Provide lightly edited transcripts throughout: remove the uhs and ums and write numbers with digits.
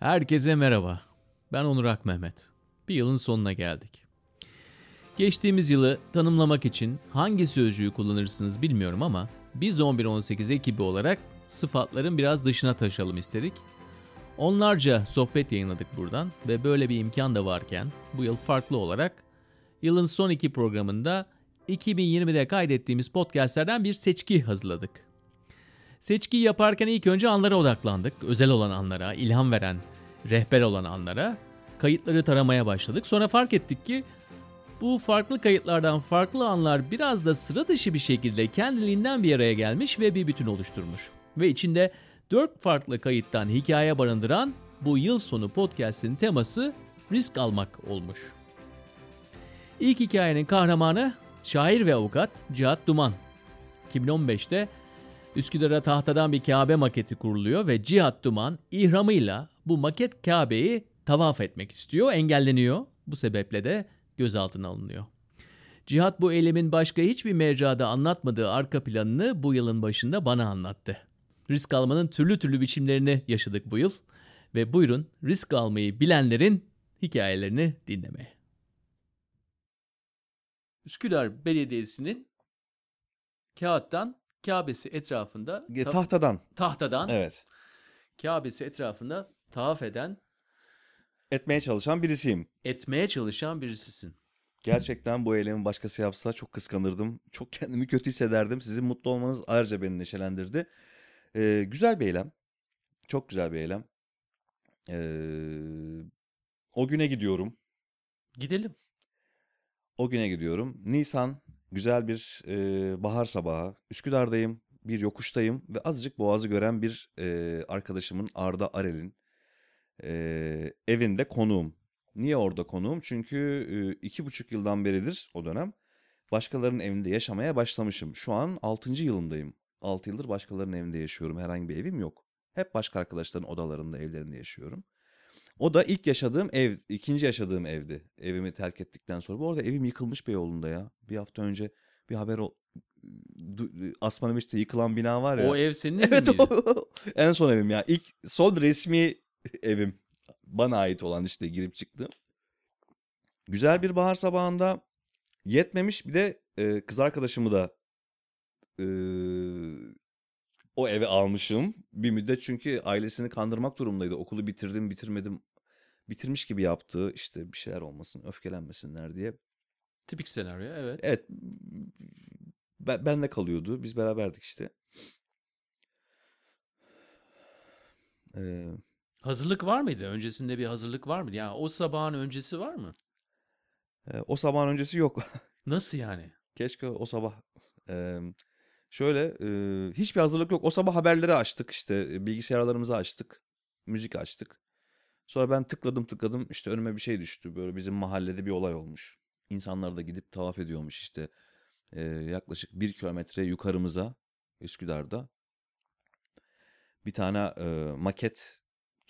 Herkese merhaba. Ben Onur Akmehmet. Bir yılın sonuna geldik. Geçtiğimiz yılı tanımlamak için hangi sözcüğü kullanırsınız bilmiyorum ama biz 11-18 ekibi olarak sıfatların biraz dışına taşıyalım istedik. Onlarca sohbet yayınladık buradan ve böyle bir imkan da varken bu yıl farklı olarak yılın son iki programında 2020'de kaydettiğimiz podcastlerden bir seçki hazırladık. Seçkiyi yaparken ilk önce anlara odaklandık. Özel olan anlara, ilham veren, rehber olan anlara kayıtları taramaya başladık. Sonra fark ettik ki bu farklı kayıtlardan farklı anlar biraz da sıra dışı bir şekilde kendiliğinden bir araya gelmiş ve bir bütün oluşturmuş. Ve içinde 4 farklı kayıttan hikaye barındıran bu yıl sonu podcast'in teması risk almak olmuş. İlk hikayenin kahramanı şair ve avukat Cihat Duman. 2015'te Üsküdar'a tahtadan bir Kabe maketi kuruluyor ve Cihat Duman ihramıyla bu maket Kabe'yi tavaf etmek istiyor, engelleniyor. Bu sebeple de gözaltına alınıyor. Cihat bu eylemin başka hiçbir mecrada anlatmadığı arka planını bu yılın başında bana anlattı. Risk almanın türlü türlü biçimlerini yaşadık bu yıl ve buyurun risk almayı bilenlerin hikayelerini dinlemeye. Üsküdar Belediyesi'nin kağıttan Kabe'si etrafında tahtadan evet. Kabe'si etrafında tavaf etmeye çalışan birisisin. Gerçekten bu eylemi başkası yapsa çok kıskanırdım. Çok kendimi kötü hissederdim. Sizin mutlu olmanız ayrıca beni neşelendirdi. Güzel bir eylem. Çok güzel bir eylem. O güne gidiyorum. Gidelim. O güne gidiyorum. Nisan, güzel bir bahar sabahı. Üsküdar'dayım, bir yokuştayım ve azıcık boğazı gören bir arkadaşımın, Arda Arel'in evinde konuğum. Niye orada konuğum? Çünkü 2,5 yıldan beridir o dönem başkalarının evinde yaşamaya başlamışım. Şu an 6. yılımdayım. 6 yıldır başkalarının evinde yaşıyorum. Herhangi bir evim yok. Hep başka arkadaşların odalarında, evlerinde yaşıyorum. O da ilk yaşadığım ev, ikinci yaşadığım evdi. Evimi terk ettikten sonra. Bu arada evim yıkılmış Beyoğlu'nda ya. Bir hafta önce bir haber Asman'ın işte yıkılan bina var ya. O ev senin evin miydi? Evet o. En son evim ya. İlk, son resmi evim. Bana ait olan işte girip çıktım. Güzel bir bahar sabahında yetmemiş bir de kız arkadaşımı da o eve almışım bir müddet çünkü ailesini kandırmak durumundaydı. Okulu bitirdim bitirmedim bitirmiş gibi yaptı işte bir şeyler olmasın öfkelenmesinler diye. Tipik senaryo evet. Evet benle kalıyordu biz beraberdik işte. Hazırlık var mıydı? Öncesinde bir hazırlık var mıydı? Yani o sabahın öncesi var mı? O sabahın öncesi yok. Nasıl yani? Keşke o sabah. Hiçbir hazırlık yok. O sabah haberleri açtık işte. Bilgisayarlarımızı açtık. Müzik açtık. Sonra ben tıkladım. İşte önüme bir şey düştü. Böyle bizim mahallede bir olay olmuş. İnsanlar da gidip tavaf ediyormuş işte. Yaklaşık 1 kilometre yukarımıza Üsküdar'da. Bir tane maket...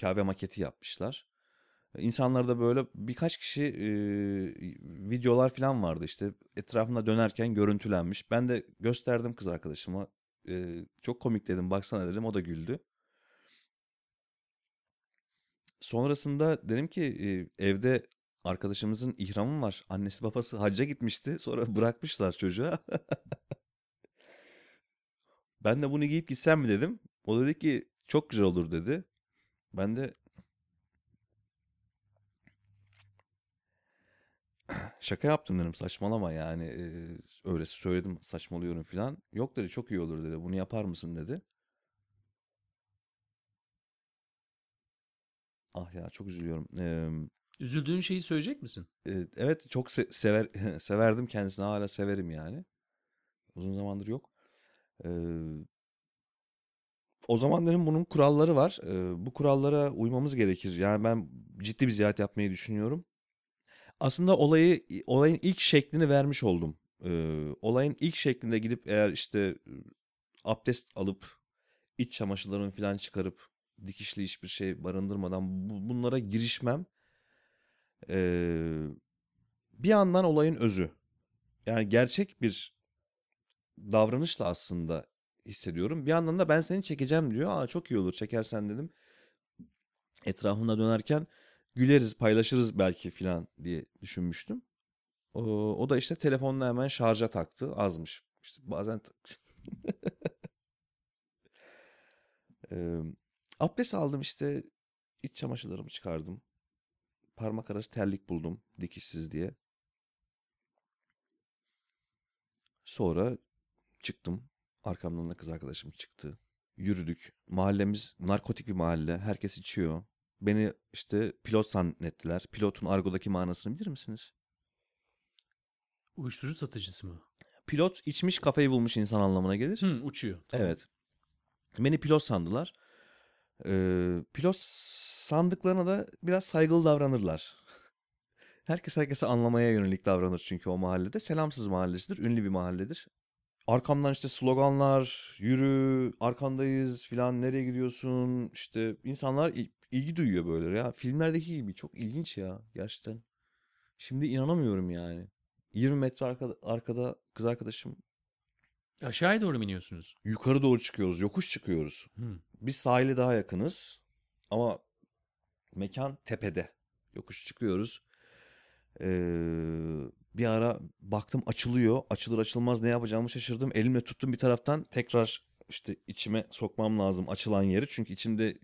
Kabe maketi yapmışlar. İnsanlar da böyle birkaç kişi videolar falan vardı işte. Etrafında dönerken görüntülenmiş. Ben de gösterdim kız arkadaşıma. Çok komik dedim baksana dedim. O da güldü. Sonrasında dedim ki evde arkadaşımızın ihramı var. Annesi babası hacca gitmişti. Sonra bırakmışlar çocuğa. Ben de bunu giyip gitsem mi dedim. O dedi ki çok güzel olur dedi. Ben de şaka yaptım dedim saçmalama yani öyle söyledim saçmalıyorum filan. Yok dedi çok iyi olur dedi bunu yapar mısın dedi. Ah ya çok üzülüyorum. Üzüldüğün şeyi söyleyecek misin? Evet çok severdim kendisini hala severim yani. Uzun zamandır yok. O zaman dedim bunun kuralları var. Bu kurallara uymamız gerekir. Yani ben ciddi bir ziyaret yapmayı düşünüyorum. Aslında olayın ilk şeklini vermiş oldum. Olayın ilk şeklinde gidip eğer işte abdest alıp iç çamaşırlarını falan çıkarıp dikişli hiçbir şey barındırmadan bunlara girişmem. Bir yandan olayın özü. Yani gerçek bir davranışla aslında hissediyorum. Bir yandan da ben seni çekeceğim diyor. Aa çok iyi olur çekersen dedim. etrafında dönerken güleriz, paylaşırız belki filan diye düşünmüştüm. O da işte telefonla hemen şarja taktı. Azmış. İşte bazen abdest aldım işte. İç çamaşırlarımı çıkardım. Parmak arası terlik buldum dikişsiz diye. Sonra çıktım. Arkamdan da kız arkadaşım çıktı. Yürüdük. Mahallemiz narkotik bir mahalle. Herkes içiyor. Beni işte pilot zannettiler. Pilotun argodaki manasını bilir misiniz? Uyuşturucu satıcısı mı? Pilot içmiş kafayı bulmuş insan anlamına gelir. Uçuyor. Tamam. Evet. Beni pilot sandılar. Pilot sandıklarına da biraz saygılı davranırlar. Herkes herkese anlamaya yönelik davranır çünkü o mahallede. Selamsız mahallesidir. Ünlü bir mahalledir. Arkamdan işte sloganlar, yürü, arkandayız filan, nereye gidiyorsun? İşte insanlar ilgi duyuyor böyle ya. Filmlerdeki gibi çok ilginç ya gerçekten. Şimdi inanamıyorum yani. 20 metre arkada kız arkadaşım. Aşağıya doğru mu iniyorsunuz? Yukarı doğru çıkıyoruz, yokuş çıkıyoruz. Biz sahile daha yakınız ama mekan tepede. Yokuş çıkıyoruz. Bir ara baktım açılıyor. Açılır açılmaz ne yapacağımı şaşırdım. Elimle tuttum bir taraftan, tekrar işte içime sokmam lazım açılan yeri. Çünkü içimde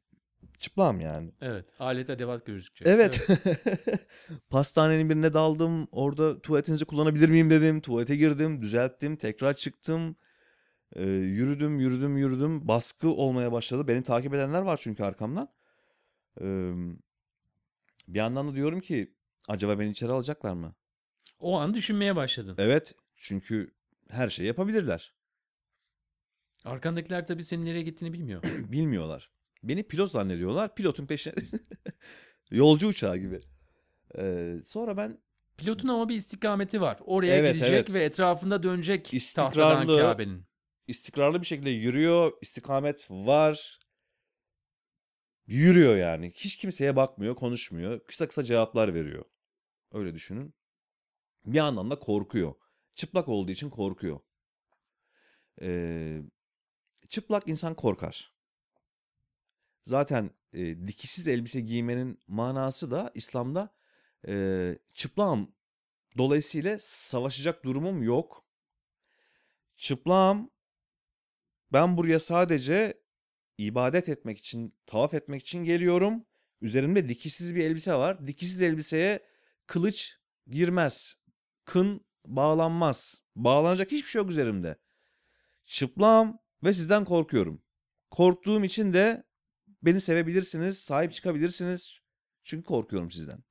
çıplam yani. Evet. Alet edevat gözükecek. Evet. Pastanenin birine daldım. Orada tuvaletinizi kullanabilir miyim dedim. Tuvalete girdim. Düzelttim. Tekrar çıktım. Yürüdüm. Baskı olmaya başladı. Beni takip edenler var çünkü arkamdan. Bir yandan da diyorum ki acaba beni içeri alacaklar mı? O an düşünmeye başladın. Evet. Çünkü her şeyi yapabilirler. Arkandakiler tabii senin nereye gittiğini bilmiyor. Bilmiyorlar. Beni pilot zannediyorlar. Pilotun peşine yolcu uçağı gibi. Sonra ben... Pilotun ama bir istikameti var. Oraya gidecek ve etrafında dönecek. İstikrarlı, Kabe'nin. İstikrarlı bir şekilde yürüyor. İstikamet var. Yürüyor yani. Hiç kimseye bakmıyor, konuşmuyor. Kısa kısa cevaplar veriyor. Öyle düşünün. Bir yandan da korkuyor. Çıplak olduğu için korkuyor. Çıplak insan korkar. Zaten dikişsiz elbise giymenin manası da İslam'da çıplağım. Dolayısıyla savaşacak durumum yok. Çıplağım. Ben buraya sadece ibadet etmek için, tavaf etmek için geliyorum. Üzerimde dikişsiz bir elbise var. Dikişsiz elbiseye kılıç girmez. Kın bağlanmaz. Bağlanacak hiçbir şey yok üzerimde. Çıplağım ve sizden korkuyorum. Korktuğum için de beni sevebilirsiniz, sahip çıkabilirsiniz. Çünkü korkuyorum sizden.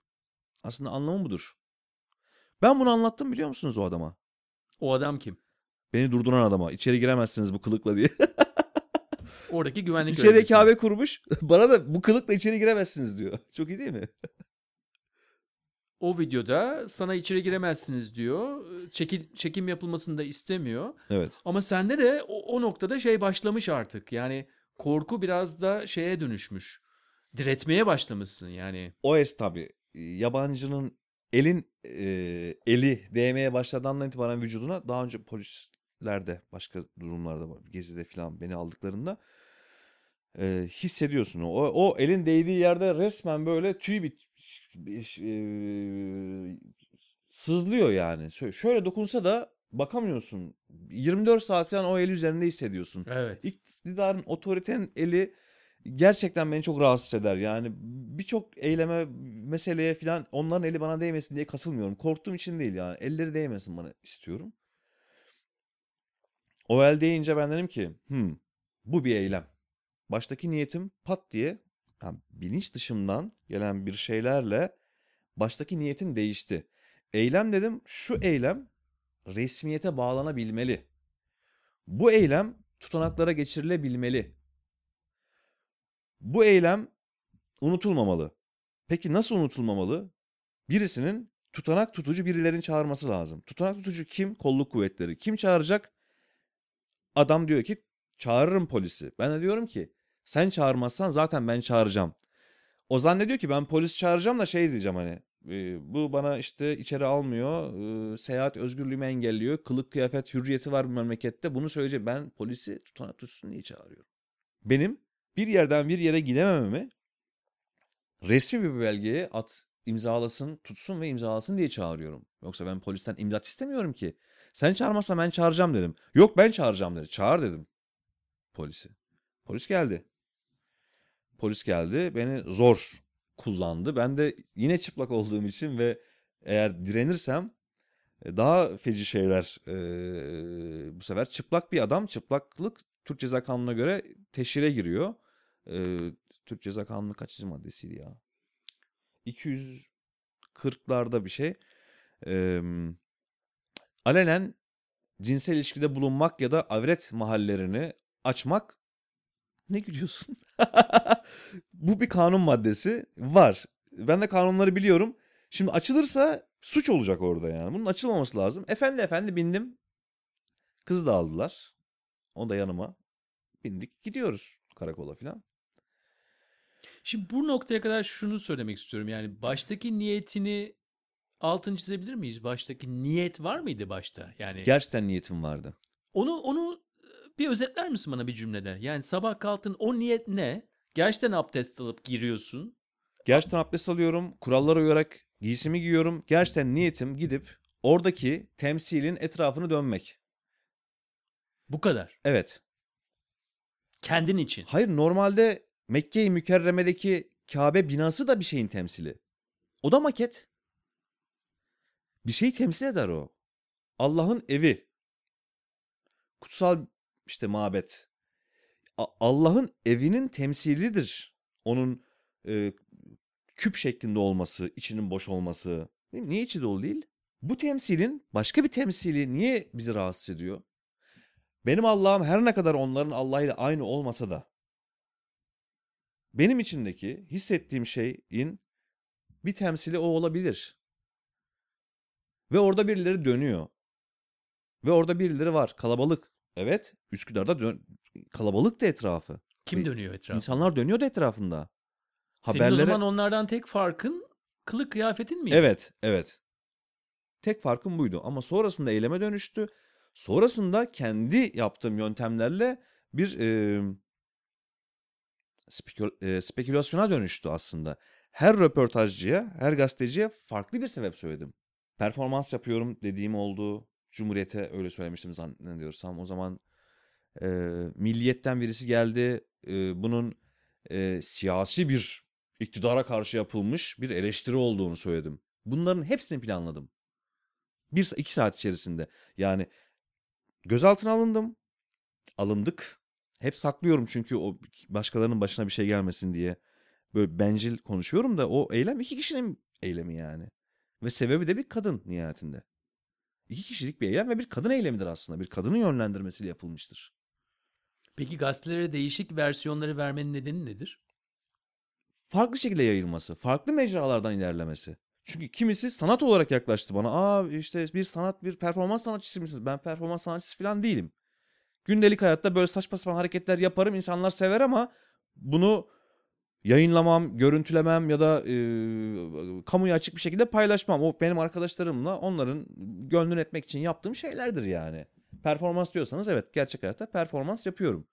Aslında anlamı budur. Ben bunu anlattım biliyor musunuz o adama? O adam kim? Beni durduran adama. İçeri giremezsiniz bu kılıkla diye. Oradaki güvenlik görevlisi. İçeri rekabet kurmuş. Bana da bu kılıkla içeri giremezsiniz diyor. Çok iyi değil mi? O videoda sana içeri giremezsiniz diyor. Çekim yapılmasını da istemiyor. Evet. Ama sende de o noktada şey başlamış artık. Yani... Korku biraz da şeye dönüşmüş. Diretmeye başlamışsın yani. O es tabii. Yabancının eli değmeye başladığından itibaren vücuduna, daha önce polislerde, başka durumlarda, gezide falan beni aldıklarında hissediyorsun. O elin değdiği yerde resmen böyle tüy sızlıyor yani. Şöyle dokunsa da bakamıyorsun. 24 saat falan o el üzerinde hissediyorsun. Evet. İktidarın, otoritenin eli gerçekten beni çok rahatsız eder. Yani birçok eyleme, meseleye falan onların eli bana değmesin diye katılmıyorum. Korktuğum için değil yani. Elleri değmesin bana istiyorum. O el değince ben dedim ki bu bir eylem. Baştaki niyetim pat diye, yani bilinç dışımdan gelen bir şeylerle baştaki niyetim değişti. Eylem dedim, şu eylem resmiyete bağlanabilmeli. Bu eylem tutanaklara geçirilebilmeli. Bu eylem unutulmamalı. Peki nasıl unutulmamalı? Birisinin, tutanak tutucu birilerini çağırması lazım. Tutanak tutucu kim? Kolluk kuvvetleri. Kim çağıracak? Adam diyor ki çağırırım polisi. Ben de diyorum ki sen çağırmazsan zaten ben çağıracağım. O zannediyor ki ben polis çağıracağım da şey diyeceğim hani. Bu bana işte içeri almıyor, seyahat özgürlüğümü engelliyor, kılık kıyafet hürriyeti var bu memlekette. Bunu söyleyeceğim, ben polisi tutanak tutsun diye çağırıyorum. Benim bir yerden bir yere gidemememi resmi bir belgeye at, imzalasın, tutsun ve imzalasın diye çağırıyorum. Yoksa ben polisten imdat istemiyorum ki. Sen çağırmazsan ben çağıracağım dedim. Yok ben çağıracağım dedi. Çağır dedim polisi. Polis geldi. Polis geldi. Beni zor kullandı. Ben de yine çıplak olduğum için ve eğer direnirsem daha feci şeyler bu sefer çıplak bir adam, çıplaklık Türk Ceza Kanunu'na göre teşhire giriyor. Türk Ceza Kanunu kaçıncı maddesiydi ya? 240'larda bir şey. Alenen cinsel ilişkide bulunmak ya da avret mahallerini açmak. Ne gülüyorsun? Bu bir kanun maddesi var. Ben de kanunları biliyorum. Şimdi açılırsa suç olacak orada yani. Bunun açılmaması lazım. Efendi efendi bindim. Kızı da aldılar. Onu da yanıma bindik. Gidiyoruz karakola falan. Şimdi bu noktaya kadar şunu söylemek istiyorum. Yani baştaki niyetini altını çizebilir miyiz? Baştaki niyet var mıydı başta? Yani gerçekten niyetim vardı. Onu bir özetler misin bana bir cümlede? Yani sabah kalktın, o niyet ne? Gerçekten abdest alıp giriyorsun. Gerçekten abdest alıyorum. Kurallara uyarak giysimi giyiyorum. Gerçekten niyetim gidip oradaki temsilin etrafını dönmek. Bu kadar. Evet. Kendin için. Hayır, normalde Mekke-i Mükerreme'deki Kabe binası da bir şeyin temsili. O da maket. Bir şeyi temsil eder o. Allah'ın evi. Kutsal işte mabet. Allah'ın evinin temsilidir. Onun küp şeklinde olması, içinin boş olması. Niye içi dolu değil? Bu temsilin başka bir temsili niye bizi rahatsız ediyor? Benim Allah'ım her ne kadar onların Allah'ıyla aynı olmasa da benim içimdeki hissettiğim şeyin bir temsili o olabilir. Ve orada birileri dönüyor. Ve orada birileri var. Kalabalık. Evet. Üsküdar'da kalabalık da etrafı. Kim dönüyor etrafında? İnsanlar dönüyor da etrafında. Haberlere... Senin o zaman onlardan tek farkın kılık kıyafetin miydi? Evet. Evet. Tek farkım buydu. Ama sonrasında eyleme dönüştü. Sonrasında kendi yaptığım yöntemlerle bir spekülasyona dönüştü aslında. Her röportajcıya, her gazeteciye farklı bir sebep söyledim. Performans yapıyorum dediğim oldu. Cumhuriyete öyle söylemiştim zannediyorsam. O zaman milliyetten birisi geldi. Bunun siyasi bir iktidara karşı yapılmış bir eleştiri olduğunu söyledim. Bunların hepsini planladım. 1-2 saat içerisinde. Yani gözaltına alındım. Alındık. Hep saklıyorum çünkü o başkalarının başına bir şey gelmesin diye. Böyle bencil konuşuyorum da o eylem 2 kişinin eylemi yani. Ve sebebi de bir kadın nihayetinde. 2 kişilik bir eylem ve bir kadın eylemidir aslında. Bir kadının yönlendirmesiyle yapılmıştır. Peki gazetelere değişik versiyonları vermenin nedeni nedir? Farklı şekilde yayılması, farklı mecralardan ilerlemesi. Çünkü kimisi sanat olarak yaklaştı bana. İşte bir performans sanatçısı mısınız? Ben performans sanatçısı falan değilim. Gündelik hayatta böyle saçma sapan hareketler yaparım. İnsanlar sever ama bunu yayınlamam, görüntülemem ya da kamuya açık bir şekilde paylaşmam. O benim arkadaşlarımla onların gönlünü etmek için yaptığım şeylerdir yani. Performans diyorsanız evet, gerçek hayatta performans yapıyorum.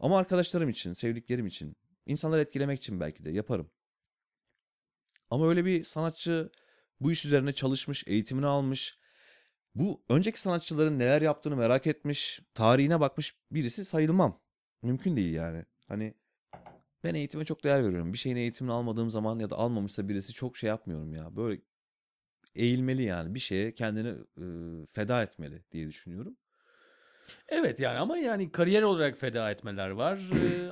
Ama arkadaşlarım için, sevdiklerim için, insanları etkilemek için belki de yaparım. Ama öyle bir sanatçı bu iş üzerine çalışmış, eğitimini almış, bu önceki sanatçıların neler yaptığını merak etmiş, tarihine bakmış birisi sayılmam. Mümkün değil yani. Hani ben eğitime çok değer veriyorum. Bir şeyin eğitimini almadığım zaman ya da almamışsa birisi çok şey yapmıyorum ya. Böyle eğilmeli yani. Bir şeye kendini feda etmeli diye düşünüyorum. Evet yani ama yani kariyer olarak feda etmeler var.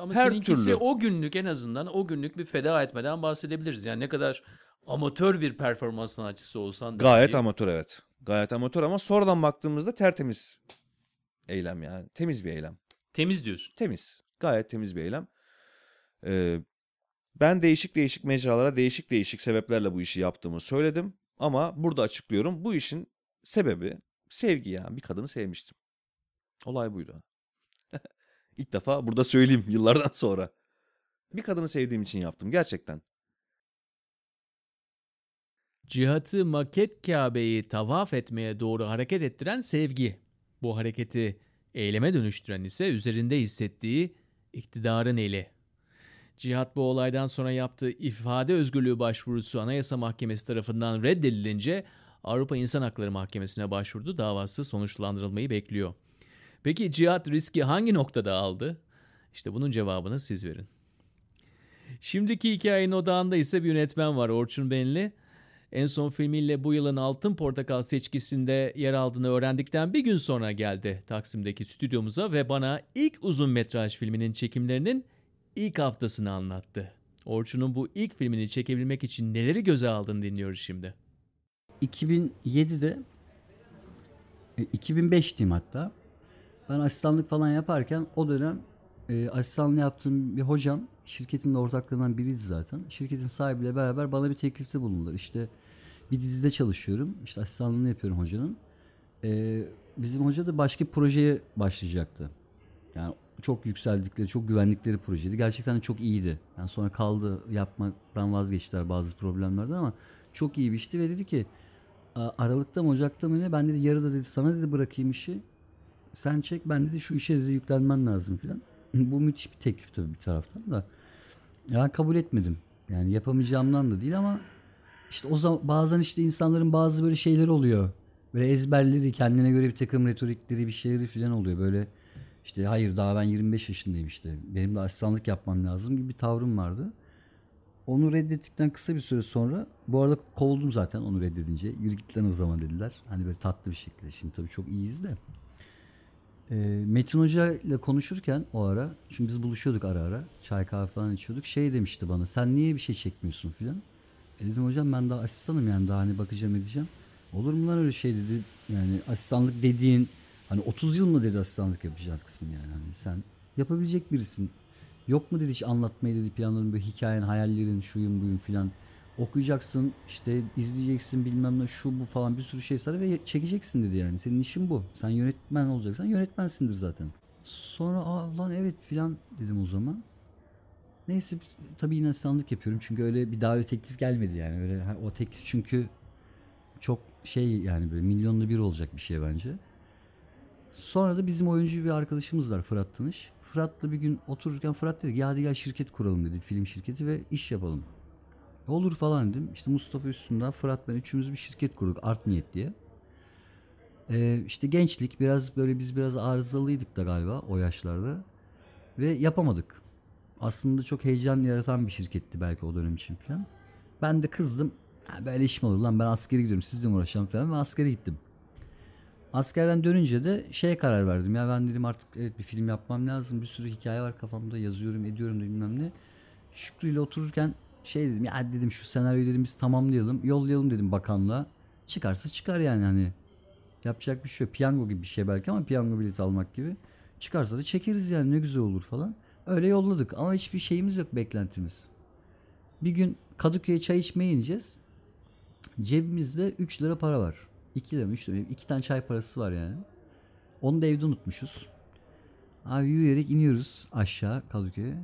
Ama her seninkisi türlü. O günlük, en azından o günlük bir feda etmeden bahsedebiliriz. Yani ne kadar amatör bir performans sanatçısı olsan da. Gayet amatör, evet. Gayet amatör ama sonradan baktığımızda tertemiz eylem yani. Temiz bir eylem. Temiz diyorsun. Temiz. Gayet temiz bir eylem. Ben değişik mecralara değişik sebeplerle bu işi yaptığımı söyledim. Ama burada açıklıyorum. Bu işin sebebi sevgi yani. Bir kadını sevmiştim. Olay buydu. İlk defa burada söyleyeyim yıllardan sonra. Bir kadını sevdiğim için yaptım gerçekten. Cihat'ı maket Kabe'yi tavaf etmeye doğru hareket ettiren sevgi. Bu hareketi eyleme dönüştüren ise üzerinde hissettiği iktidarın eli. Cihat bu olaydan sonra yaptığı ifade özgürlüğü başvurusu Anayasa Mahkemesi tarafından reddedilince Avrupa İnsan Hakları Mahkemesi'ne başvurdu. Davası sonuçlandırılmayı bekliyor. Peki Cihat riski hangi noktada aldı? İşte bunun cevabını siz verin. Şimdiki hikayenin odağında ise bir yönetmen var, Orçun Benli. En son filmiyle bu yılın Altın Portakal seçkisinde yer aldığını öğrendikten bir gün sonra geldi Taksim'deki stüdyomuza ve bana ilk uzun metraj filminin çekimlerinin ilk haftasını anlattı. Orçun'un bu ilk filmini çekebilmek için neleri göze aldığını dinliyoruz şimdi. 2007'de, 2005 diyeyim hatta, ben asistanlık falan yaparken o dönem asistanlığı yaptığım bir hocam, şirketin de ortaklarından biriydi zaten. Şirketin sahibiyle beraber bana bir teklifte bulundular. İşte bir dizide çalışıyorum. İşte asistanlığını yapıyorum hocanın. Bizim hoca da başka bir projeye başlayacaktı. Yani çok yükseldikleri, çok güvendikleri projeydi. Gerçekten çok iyiydi. Yani sonra kaldı, yapmaktan vazgeçtiler bazı problemlerden ama çok iyi bir işti ve dedi ki Aralık'ta mı Ocak'ta mı ne? Ben dedi yarıda dedi sana dedi bırakayım işi. Sen çek, ben dedi şu işe dedi yüklenmen lazım filan. Bu müthiş bir teklif tabii bir taraftan da. Ya kabul etmedim. Yani yapamayacağımdan da değil ama işte o zaman bazen işte insanların bazı böyle şeyleri oluyor. Böyle ezberleri, kendine göre bir takım retorikleri, bir şeyleri falan oluyor. Böyle işte hayır daha ben 25 yaşındayım işte. Benim de asistanlık yapmam lazım gibi bir tavrım vardı. Onu reddettikten kısa bir süre sonra, bu arada kovuldum zaten onu reddedince. Yürü git lan o zaman dediler. Hani böyle tatlı bir şekilde. Şimdi tabii çok iyiyiz de. Metin Hoca ile konuşurken o ara, çünkü biz buluşuyorduk ara ara, çay kahve falan içiyorduk, şey demişti bana, sen niye bir şey çekmiyorsun filan. Dedim hocam ben daha asistanım yani, daha hani bakacağım edeceğim. Olur mu lan öyle şey dedi, yani asistanlık dediğin hani 30 yıl mı dedi asistanlık yapacaksın yani, hani sen yapabilecek birisin. Yok mu dedi hiç anlatmayı dedi, planların böyle hikayen, hayallerin, şuyun buyun filan, okuyacaksın işte, izleyeceksin bilmem ne şu bu falan bir sürü şey sana ve çekeceksin dedi yani. Senin işin bu. Sen yönetmen olacaksan yönetmensindir zaten. Sonra aa lan evet filan dedim o zaman. Neyse tabii yine sandık yapıyorum çünkü öyle bir davet teklif gelmedi yani. Öyle o teklif çünkü çok şey yani böyle milyonlu bir olacak bir şey bence. Sonra da bizim oyuncu bir arkadaşımız var, Fırat Tanış. Fırat'la bir gün otururken Fırat dedi ki hadi gel şirket kuralım dedi, film şirketi ve iş yapalım. Olur falan dedim. İşte Mustafa Üstünden, Fırat, ben üçümüz bir şirket kurduk. Art Niyet diye. İşte gençlik biraz böyle, biz biraz arızalıydık da galiba o yaşlarda. Ve yapamadık. Aslında çok heyecan yaratan bir şirketti belki o dönem için falan. Ben de kızdım. Böyle işim olur lan, ben askere gidiyorum sizle mi uğraşacağım falan. Ben askere gittim. Askerden dönünce de şeye karar verdim. Ya ben dedim artık evet bir film yapmam lazım. Bir sürü hikaye var kafamda, yazıyorum ediyorum da bilmem ne. Şükrü ile otururken şey dedim ya dedim şu senaryoyu dedim biz tamamlayalım, yollayalım dedim bakanlığa, çıkarsa çıkar yani hani yapacak bir şey yok, piyango gibi bir şey belki ama piyango bileti almak gibi, çıkarsa da çekeriz yani ne güzel olur falan, öyle yolladık ama hiçbir şeyimiz yok, beklentimiz. Bir gün Kadıköy'e çay içmeye ineceğiz, cebimizde 3 lira para var, 2 lira mı 3 lira mı 2 tane çay parası var yani, onu da evde unutmuşuz abi, yürüyerek iniyoruz aşağı Kadıköy'e.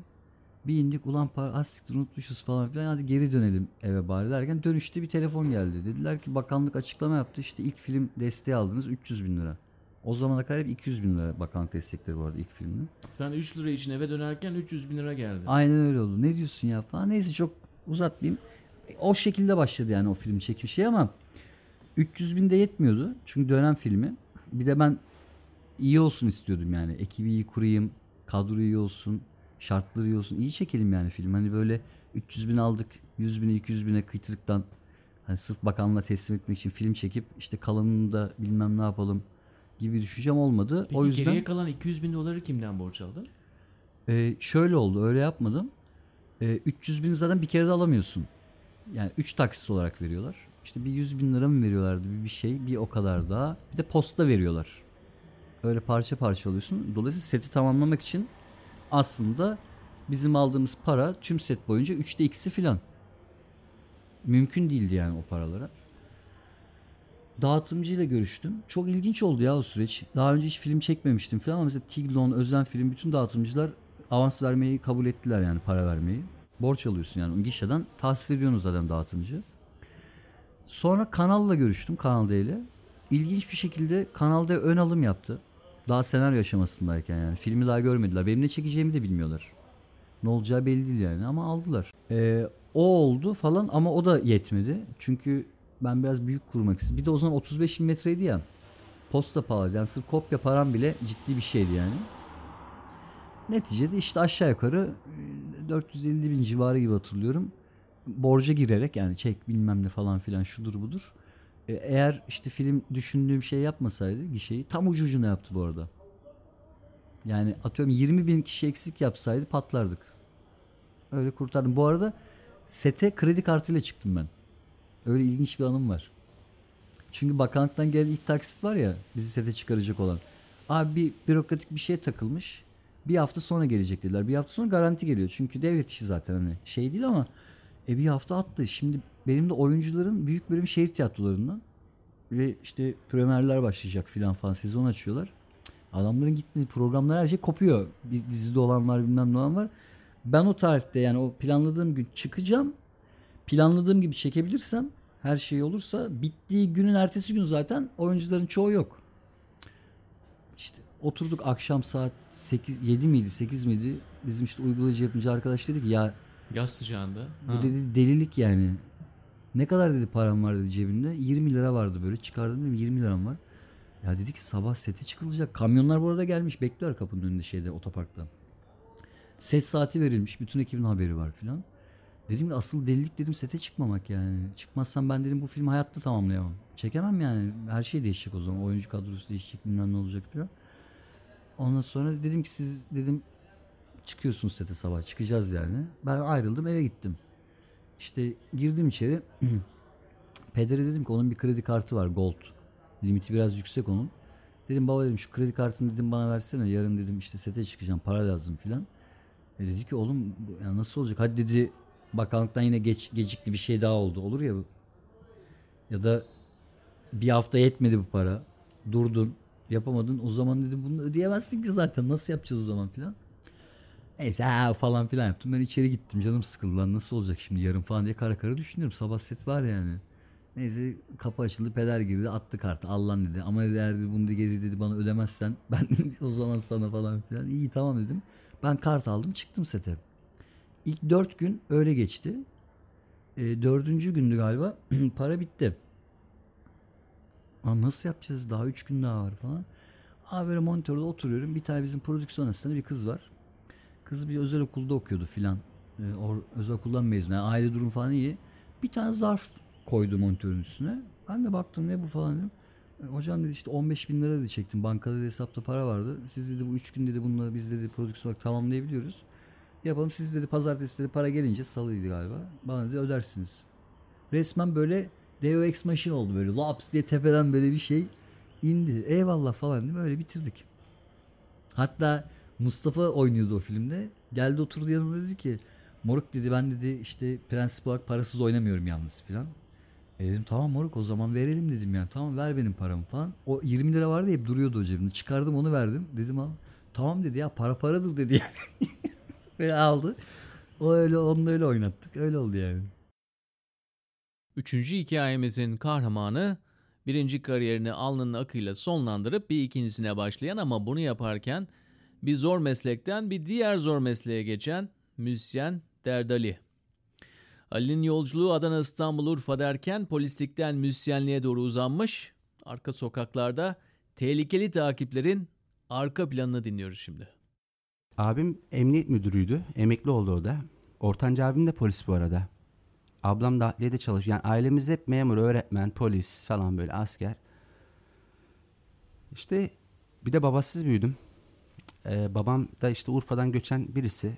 Bir indik, ulan para az siktir unutmuşuz falan filan, hadi geri dönelim eve bari derken dönüşte bir telefon geldi. Dediler ki bakanlık açıklama yaptı, işte ilk film desteği aldınız 300.000 lira. O zamana kadar hep 200.000 lira bakanlık destekleri bu arada ilk filmde. Sen 3 lira için eve dönerken 300.000 lira geldi. Aynen öyle oldu, ne diyorsun ya falan, neyse çok uzatmayayım. O şekilde başladı yani o film çekim şey ama 300.000 de yetmiyordu çünkü dönem filmi. Bir de ben iyi olsun istiyordum yani, ekibi iyi kurayım, kadro iyi olsun. Şartları iyi olsun. İyi çekelim yani film. Hani böyle 300.000 aldık. 100.000'e 200.000'e kıytırıktan hani sırf bakanlığa teslim etmek için film çekip işte kalanını da bilmem ne yapalım gibi düşüncem olmadı. Peki o yüzden, geriye kalan 200.000 doları kimden borç aldın? Şöyle oldu. Öyle yapmadım. 300.000'i zaten bir kere de alamıyorsun. Yani 3 taksit olarak veriyorlar. İşte bir 100.000 lira mı veriyorlardı bir şey. Bir o kadar daha. Bir de posta veriyorlar. Öyle parça parça alıyorsun. Dolayısıyla seti tamamlamak için aslında bizim aldığımız para tüm set boyunca 3'te 2'si filan. Mümkün değildi yani o paralara. Dağıtımcıyla görüştüm. Çok ilginç oldu ya o süreç. Daha önce hiç film çekmemiştim filan ama mesela Tiglon, Özen film, bütün dağıtımcılar avans vermeyi kabul ettiler yani, para vermeyi. Borç alıyorsun yani gişeden, tahsil ediyorsunuz zaten dağıtımcı. Sonra Kanal'la görüştüm, Kanal D ile. İlginç bir şekilde Kanal D ön alım yaptı. Daha senaryo aşamasındayken yani. Filmi daha görmediler. Benim ne çekeceğimi de bilmiyorlar. Ne olacağı belli değil yani ama aldılar. O oldu falan ama o da yetmedi. Çünkü ben biraz büyük kurmak istedim. Bir de o zaman 35 milimetreydi ya. Posta pahalıydı. Yani sırf kopya param bile ciddi bir şeydi yani. Neticede işte aşağı yukarı 450 bin civarı gibi hatırlıyorum. Borca girerek yani çek bilmem ne falan filan şudur budur. Eğer işte film düşündüğüm şey yapmasaydı gişeyi tam ucu ucuna yaptı bu arada. Yani atıyorum 20 bin kişi eksik yapsaydı patlardık. Öyle kurtardım. Bu arada sete kredi kartıyla çıktım ben. Öyle ilginç bir anım var. Çünkü bakanlıktan gelen ilk taksit var ya bizi sete çıkaracak olan. Abi bir bürokratik bir şeye takılmış. Bir hafta sonra gelecek dediler. Bir hafta sonra garanti geliyor. Çünkü devlet işi zaten hani şey değil ama bir hafta attı. Şimdi benim de oyuncuların büyük bölüm şehir tiyatrolarından ve işte premierler başlayacak filan sezon açıyorlar. Adamların gittiği programlar her şey kopuyor. Bir dizide olan var bilmem ne olan var. Ben o tarihte yani o planladığım gün çıkacağım. Planladığım gibi çekebilirsem her şey olursa bittiği günün ertesi gün zaten oyuncuların çoğu yok. İşte oturduk akşam saat 8 miydi bizim işte uygulayıcı yapımcı arkadaş dedi ki ya yaz sıcağında. Bu dedi delilik yani. Ne kadar dedi param var dedi cebinde. 20 lira vardı böyle çıkardım dedim 20 liram var. Ya dedi ki sabah sete çıkılacak. Kamyonlar bu arada gelmiş bekliyor kapının önünde şeyde otoparkta. Set saati verilmiş. Bütün ekibin haberi var filan. Dedim ki asıl delilik dedim sete çıkmamak yani. Çıkmazsam ben dedim bu filmi hayatta tamamlayamam. Çekemem yani. Her şey değişecek o zaman. Oyuncu kadrosu değişecek bilmem ne olacak diyor. Ondan sonra dedim ki siz dedim çıkıyorsunuz sete sabah çıkacağız yani. Ben ayrıldım eve gittim. İşte girdim içeri. Pedere dedim ki onun bir kredi kartı var Gold. Limiti biraz yüksek onun. Dedim baba dedim şu kredi kartını dedim bana versene. Yarın dedim işte sete çıkacağım para lazım filan. Dedi ki oğlum ya nasıl olacak? Hadi dedi bakanlıktan yine gecikti bir şey daha oldu. Olur ya bu. Ya da bir hafta yetmedi bu para. Durdun. Yapamadın. O zaman dedi bunu ödeyemezsin ki zaten. Nasıl yapacağız o zaman filan. Neyse falan filan yaptım. Ben içeri gittim. Canım sıkıldı lan. Nasıl olacak şimdi yarın falan diye kara kara düşünüyorum. Sabah set var yani. Neyse kapı açıldı. Peder girdi. Attı kartı. Al lan dedi. Ama eğer bunu da geri dedi bana ödemezsen ben o zaman sana falan filan. İyi tamam dedim. Ben kart aldım çıktım sete. İlk 4 gün öyle geçti. 4. gündü galiba para bitti. Aa, nasıl yapacağız daha 3 gün daha var falan. Abi böyle monitörde oturuyorum. Bir tane bizim prodüksiyon asistanı bir kız var. Kız bir özel okulda okuyordu filan. Özel okuldan mezun. Yani aile durumu falan iyi. Bir tane zarf koydu monitörün üstüne. Ben de baktım ne bu falan dedim. Hocam dedi işte 15 bin lira dedi çektim. Bankada dedi, hesapta para vardı. Siz dedi bu 3 gün dedi bunları biz dedi prodüksiyon olarak tamamlayabiliyoruz. Yapalım siz dedi pazartesi dedi para gelince salıydı galiba. Bana dedi ödersiniz. Resmen böyle Deus Ex Machina oldu böyle. Laps diye tepeden böyle bir şey indi. Eyvallah falan değil mi? Öyle bitirdik. Hatta Mustafa oynuyordu o filmde. Geldi oturdu yanıma dedi ki moruk dedi ben dedi işte prensip olarak parasız oynamıyorum yalnız filan. Dedim tamam moruk o zaman verelim dedim yani. Tamam ver benim paramı falan. O 20 lira vardı hep duruyordu o cebimde. Çıkardım onu verdim. Dedim al. Tamam dedi ya para paradır dedi yani. Böyle aldı. O öyle onunla öyle oynattık. Öyle oldu yani. 3. hikayemizin kahramanı birinci kariyerini alnının akıyla sonlandırıp bir ikincisine başlayan ama bunu yaparken bir zor meslekten bir diğer zor mesleğe geçen müzisyen Derdali. Ali'nin yolculuğu Adana, İstanbul, Urfa derken polislikten müzisyenliğe doğru uzanmış. Arka sokaklarda tehlikeli takiplerin arka planını dinliyoruz şimdi. Abim emniyet müdürüydü. Emekli oldu o da. Ortanca abim de polis bu arada. Ablam da adliyede çalışıyor. Yani ailemiz hep memur, öğretmen, polis falan böyle asker. İşte bir de babasız büyüdüm. Babam da işte Urfa'dan göçen birisi.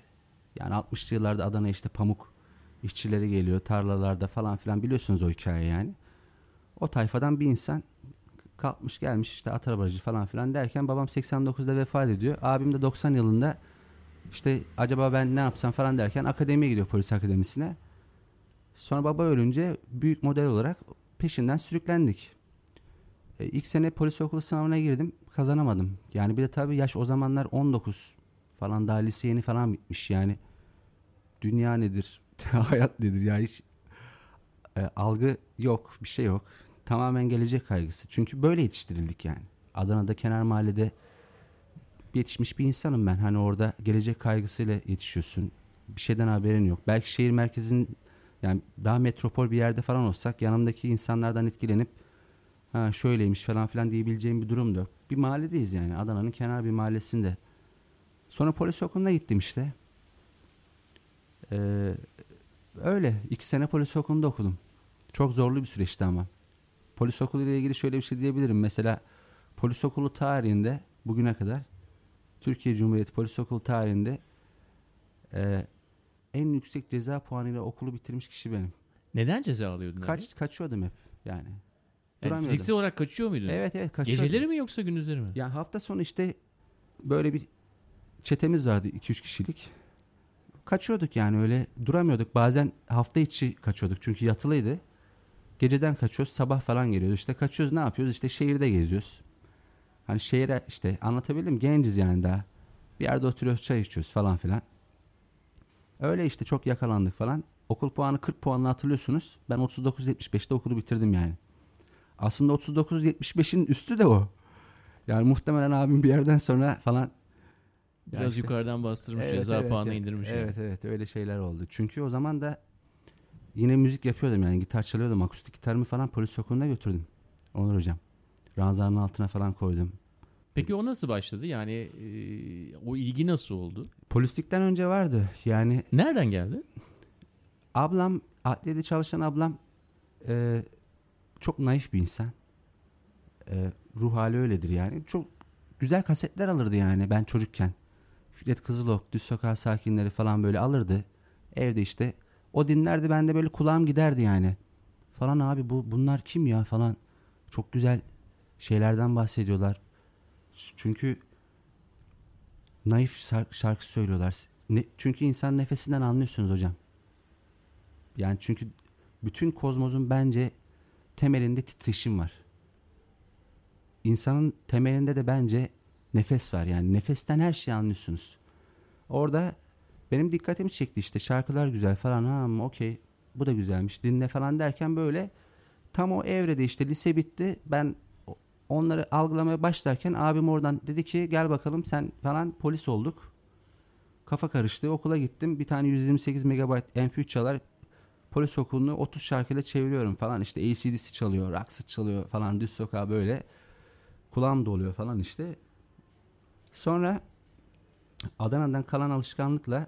Yani 60'lı yıllarda Adana işte pamuk işçileri geliyor tarlalarda falan filan biliyorsunuz o hikaye yani. O tayfadan bir insan kalkmış gelmiş işte at arabacı falan filan derken babam 89'da vefat ediyor. Abim de 90 yılında işte acaba ben ne yapsam falan derken akademiye gidiyor polis akademisine. Sonra baba ölünce büyük model olarak peşinden sürüklendik. İlk sene polis okulu sınavına girdim kazanamadım. Yani bir de tabii yaş o zamanlar 19 falan daha lise yeni falan bitmiş yani. Dünya nedir? Hayat nedir ya hiç algı yok bir şey yok tamamen gelecek kaygısı çünkü böyle yetiştirildik yani Adana'da kenar mahallede yetişmiş bir insanım ben hani orada gelecek kaygısıyla yetişiyorsun bir şeyden haberin yok. Belki şehir merkezinin, yani daha metropol bir yerde falan olsak yanımdaki insanlardan etkilenip ha şöyleymiş falan filan diyebileceğim bir durum da yok. Bir mahalledeyiz yani, Adana'nın kenar bir mahallesinde. Sonra polis okuluna gittim işte. Öyle 2 sene polis okulunda okudum. Çok zorlu bir süreçti ama. Polis okulu ile ilgili şöyle bir şey diyebilirim. Mesela polis okulu tarihinde bugüne kadar, Türkiye Cumhuriyeti Polis Okulu tarihinde en yüksek ceza puanıyla okulu bitirmiş kişi benim. Neden ceza alıyordun? Kaçıyordum hep yani. Yani fiziksel olarak kaçıyor muydun? Evet, kaçıyordum. Geceleri mi yoksa gündüzleri mi? Yani hafta sonu işte böyle bir çetemiz vardı, 2-3 kişilik. Kaçıyorduk yani, öyle duramıyorduk. Bazen hafta içi kaçıyorduk çünkü yatılıydı. Geceden kaçıyoruz, sabah falan geliyoruz. İşte kaçıyoruz, ne yapıyoruz? İşte şehirde geziyoruz. Hani şehire işte, anlatabildim, genciz yani daha. Bir yerde oturuyoruz, çay içiyoruz falan filan. Öyle işte, çok yakalandık falan. Okul puanı 40 puanla hatırlıyorsunuz. Ben 39-75'te okulu bitirdim yani. Aslında 39-75'in üstü de o. Yani muhtemelen abim bir yerden sonra falan. Biraz işte, yukarıdan bastırmış, ceza puanını indirmiş. Evet, öyle şeyler oldu. Çünkü o zaman da yine müzik yapıyordum yani, gitar çalıyordum. Akustik gitarımı falan polis okuluna götürdüm. Onur hocam. Ranzanın altına falan koydum. Peki o nasıl başladı? Yani o ilgi nasıl oldu? Polislikten önce vardı. Yani nereden geldi? Ablam, adliyede çalışan ablam çok naif bir insan. Ruh hali öyledir yani. Çok güzel kasetler alırdı yani ben çocukken. Fikret Kızılok, Düz Sokağı Sakinleri falan böyle alırdı. Evde işte o dinlerdi, ben de böyle kulağım giderdi yani. Falan abi bunlar kim ya falan. Çok güzel şeylerden bahsediyorlar. Çünkü naif şarkı söylüyorlar. Çünkü insan nefesinden anlıyorsunuz hocam. Yani çünkü bütün kozmosun bence temelinde titreşim var. İnsanın temelinde de bence nefes var. Yani nefesten her şeyi anlıyorsunuz. Orada benim dikkatimi çekti işte. Şarkılar güzel falan. Ha, okey. Bu da güzelmiş. Dinle falan derken böyle tam o evrede işte lise bitti. Ben onları algılamaya başlarken abim oradan dedi ki gel bakalım sen falan, polis olduk. Kafa karıştı. Okula gittim. Bir tane 128 megabayt MP3 çalar. Polis okulunu 30 şarkıyla çeviriyorum falan. İşte ACDC çalıyor, Roxette çalıyor falan. Düz sokağa böyle. Kulağım doluyor falan işte. Sonra Adana'dan kalan alışkanlıkla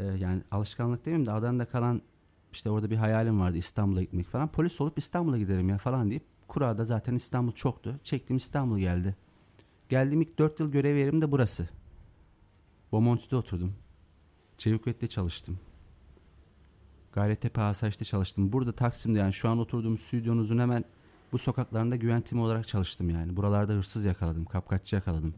yani alışkanlık demeyeyim de Adana'da kalan işte orada bir hayalim vardı, İstanbul'a gitmek falan. Polis olup İstanbul'a giderim ya falan deyip kurada zaten İstanbul çoktu. Çektiğim İstanbul geldi. Geldiğim ilk 4 yıl görev yerim de burası. Bomonti'de oturdum. Çeviköy'de çalıştım. Gayrettepe Asayiş'te çalıştım. Burada Taksim'de yani şu an oturduğum stüdyonuzun hemen bu sokaklarında güven timi olarak çalıştım yani. Buralarda hırsız yakaladım, kapkaççı yakaladım.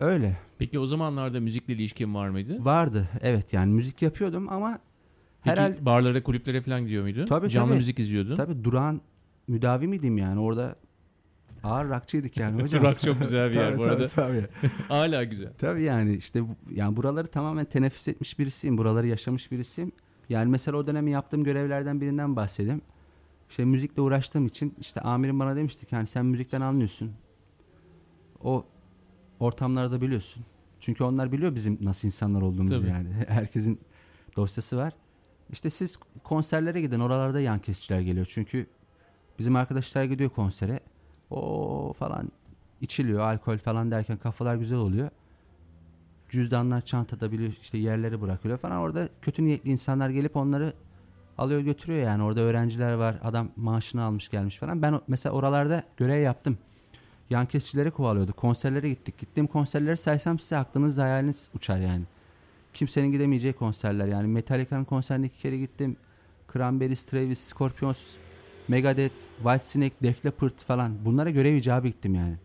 Öyle. Peki o zamanlarda müzikle ilişkin var mıydı? Vardı, evet yani müzik yapıyordum ama peki herhalde barlara, kulüplere falan gidiyor muydun? Tabii, canlı müzik izliyordun. Tabii, durağın müdavi miydim yani orada? Ağır rockçıydık yani hocam. Rock çok güzel bir yer tabii, bu arada. Tabii. Hala güzel. Tabii yani işte yani buraları tamamen teneffüs etmiş birisiyim. Buraları yaşamış birisiyim. Yani mesela o dönemi yaptığım görevlerden birinden bahsedeyim. İşte müzikle uğraştığım için işte amirim bana demişti ki hani sen müzikten anlıyorsun. O ortamları da biliyorsun. Çünkü onlar biliyor bizim nasıl insanlar olduğumuzu tabii. Yani. Herkesin dosyası var. İşte siz konserlere gidin, oralarda yan kesiciler geliyor. Çünkü bizim arkadaşlar gidiyor konsere. O falan içiliyor, alkol falan derken kafalar güzel oluyor. Cüzdanlar çantada biliyor işte, yerleri bırakıyor falan. Orada kötü niyetli insanlar gelip onları alıyor götürüyor yani. Orada öğrenciler var, adam maaşını almış gelmiş falan. Ben mesela oralarda görev yaptım. Yan kesicileri kovalıyorduk, konserlere gittik. Gittiğim konserleri saysam size aklınız hayaliniz uçar yani. Kimsenin gidemeyeceği konserler yani. Metallica'nın konserine 2 kere gittim. Cranberries, Travis, Scorpions, Megadeth, White Snake, Def Leppard falan. Bunlara görev icabı gittim yani.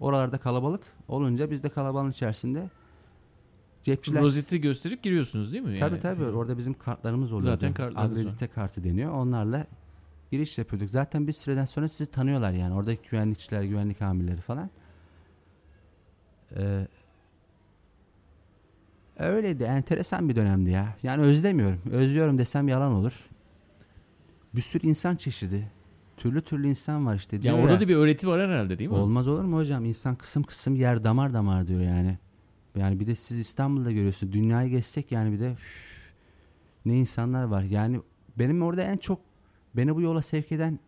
Oralarda kalabalık olunca biz de kalabalığın içerisinde cepçiler... Rozeti gösterip giriyorsunuz değil mi? Yani? Tabii. Orada bizim kartlarımız oluyor. Zaten kartlarımız var. Agredite kartı deniyor. Onlarla giriş yapıyorduk. Zaten bir süreden sonra sizi tanıyorlar yani. Oradaki güvenlikçiler, güvenlik amirleri falan. Öyleydi. Enteresan bir dönemdi ya. Yani özlemiyorum. Özlüyorum desem yalan olur. Bir sürü insan çeşidi. Türlü insan var işte. Ya orada da bir öğreti var herhalde değil mi? Olmaz olur mu hocam? İnsan kısım kısım, yer damar damar diyor yani. Yani bir de siz İstanbul'da görüyorsunuz. Dünyayı gezsek yani bir de ne insanlar var. Yani benim orada en çok beni bu yola sevk eden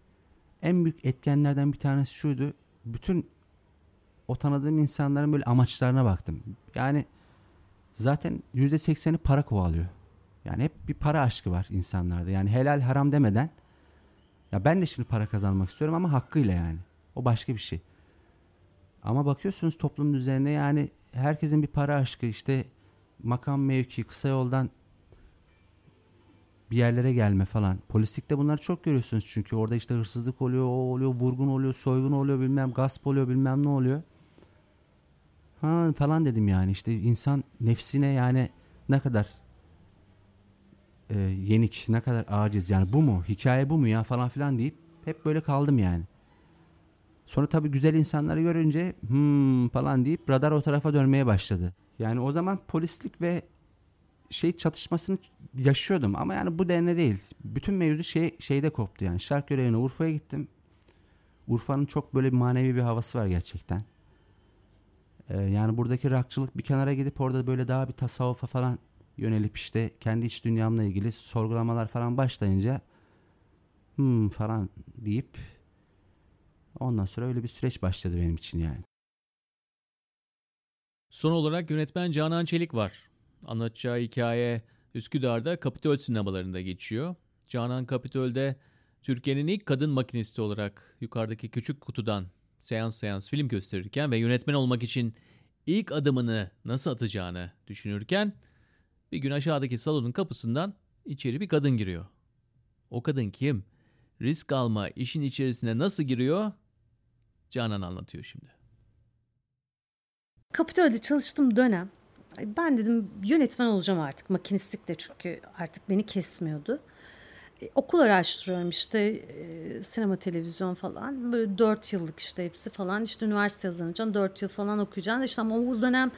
en büyük etkenlerden bir tanesi şuydu. Bütün o tanıdığım insanların böyle amaçlarına baktım. Yani zaten %80'i para kovalıyor. Yani hep bir para aşkı var insanlarda. Yani helal haram demeden ya ben de şimdi para kazanmak istiyorum ama hakkıyla yani. O başka bir şey. Ama bakıyorsunuz toplumun üzerine yani herkesin bir para aşkı, işte makam mevki, kısa yoldan bir yerlere gelme falan. Polislikte bunları çok görüyorsunuz çünkü orada işte hırsızlık oluyor, o oluyor, vurgun oluyor, soygun oluyor, bilmem gasp oluyor, bilmem ne oluyor. Ha falan dedim yani işte insan nefsine yani ne kadar yenik, ne kadar aciz yani bu mu, hikaye bu mu ya falan filan deyip hep böyle kaldım yani. Sonra tabii güzel insanları görünce falan deyip radar o tarafa dönmeye başladı. Yani o zaman polislik ve şey çatışmasını yaşıyordum ama yani bu denli değil. Bütün mevzu şeyde koptu yani. Şarköy'e, Urfa'ya gittim. Urfa'nın çok böyle manevi bir havası var gerçekten. Yani buradaki rockçılık bir kenara gidip orada böyle daha bir tasavvufa falan yönelip işte kendi iç dünyamla ilgili sorgulamalar falan başlayınca falan deyip ondan sonra öyle bir süreç başladı benim için yani. Son olarak yönetmen Canan Çelik var. Anlatacağı hikaye Üsküdar'da Kapitöl sinemalarında geçiyor. Canan Kapitöl'de Türkiye'nin ilk kadın makinisti olarak yukarıdaki küçük kutudan seans film gösterirken ve yönetmen olmak için ilk adımını nasıl atacağını düşünürken bir gün aşağıdaki salonun kapısından içeri bir kadın giriyor. O kadın kim? Risk alma işin içerisine nasıl giriyor? Canan anlatıyor şimdi. Kapitöl'de çalıştığım dönem ben dedim yönetmen olacağım artık. Makinistlik de çünkü artık beni kesmiyordu. Okul araştırıyorum işte sinema, televizyon falan. Böyle 4 yıllık işte hepsi falan. İşte üniversite hazırlanacaksın, 4 yıl falan okuyacaksın. İşte ama o dönem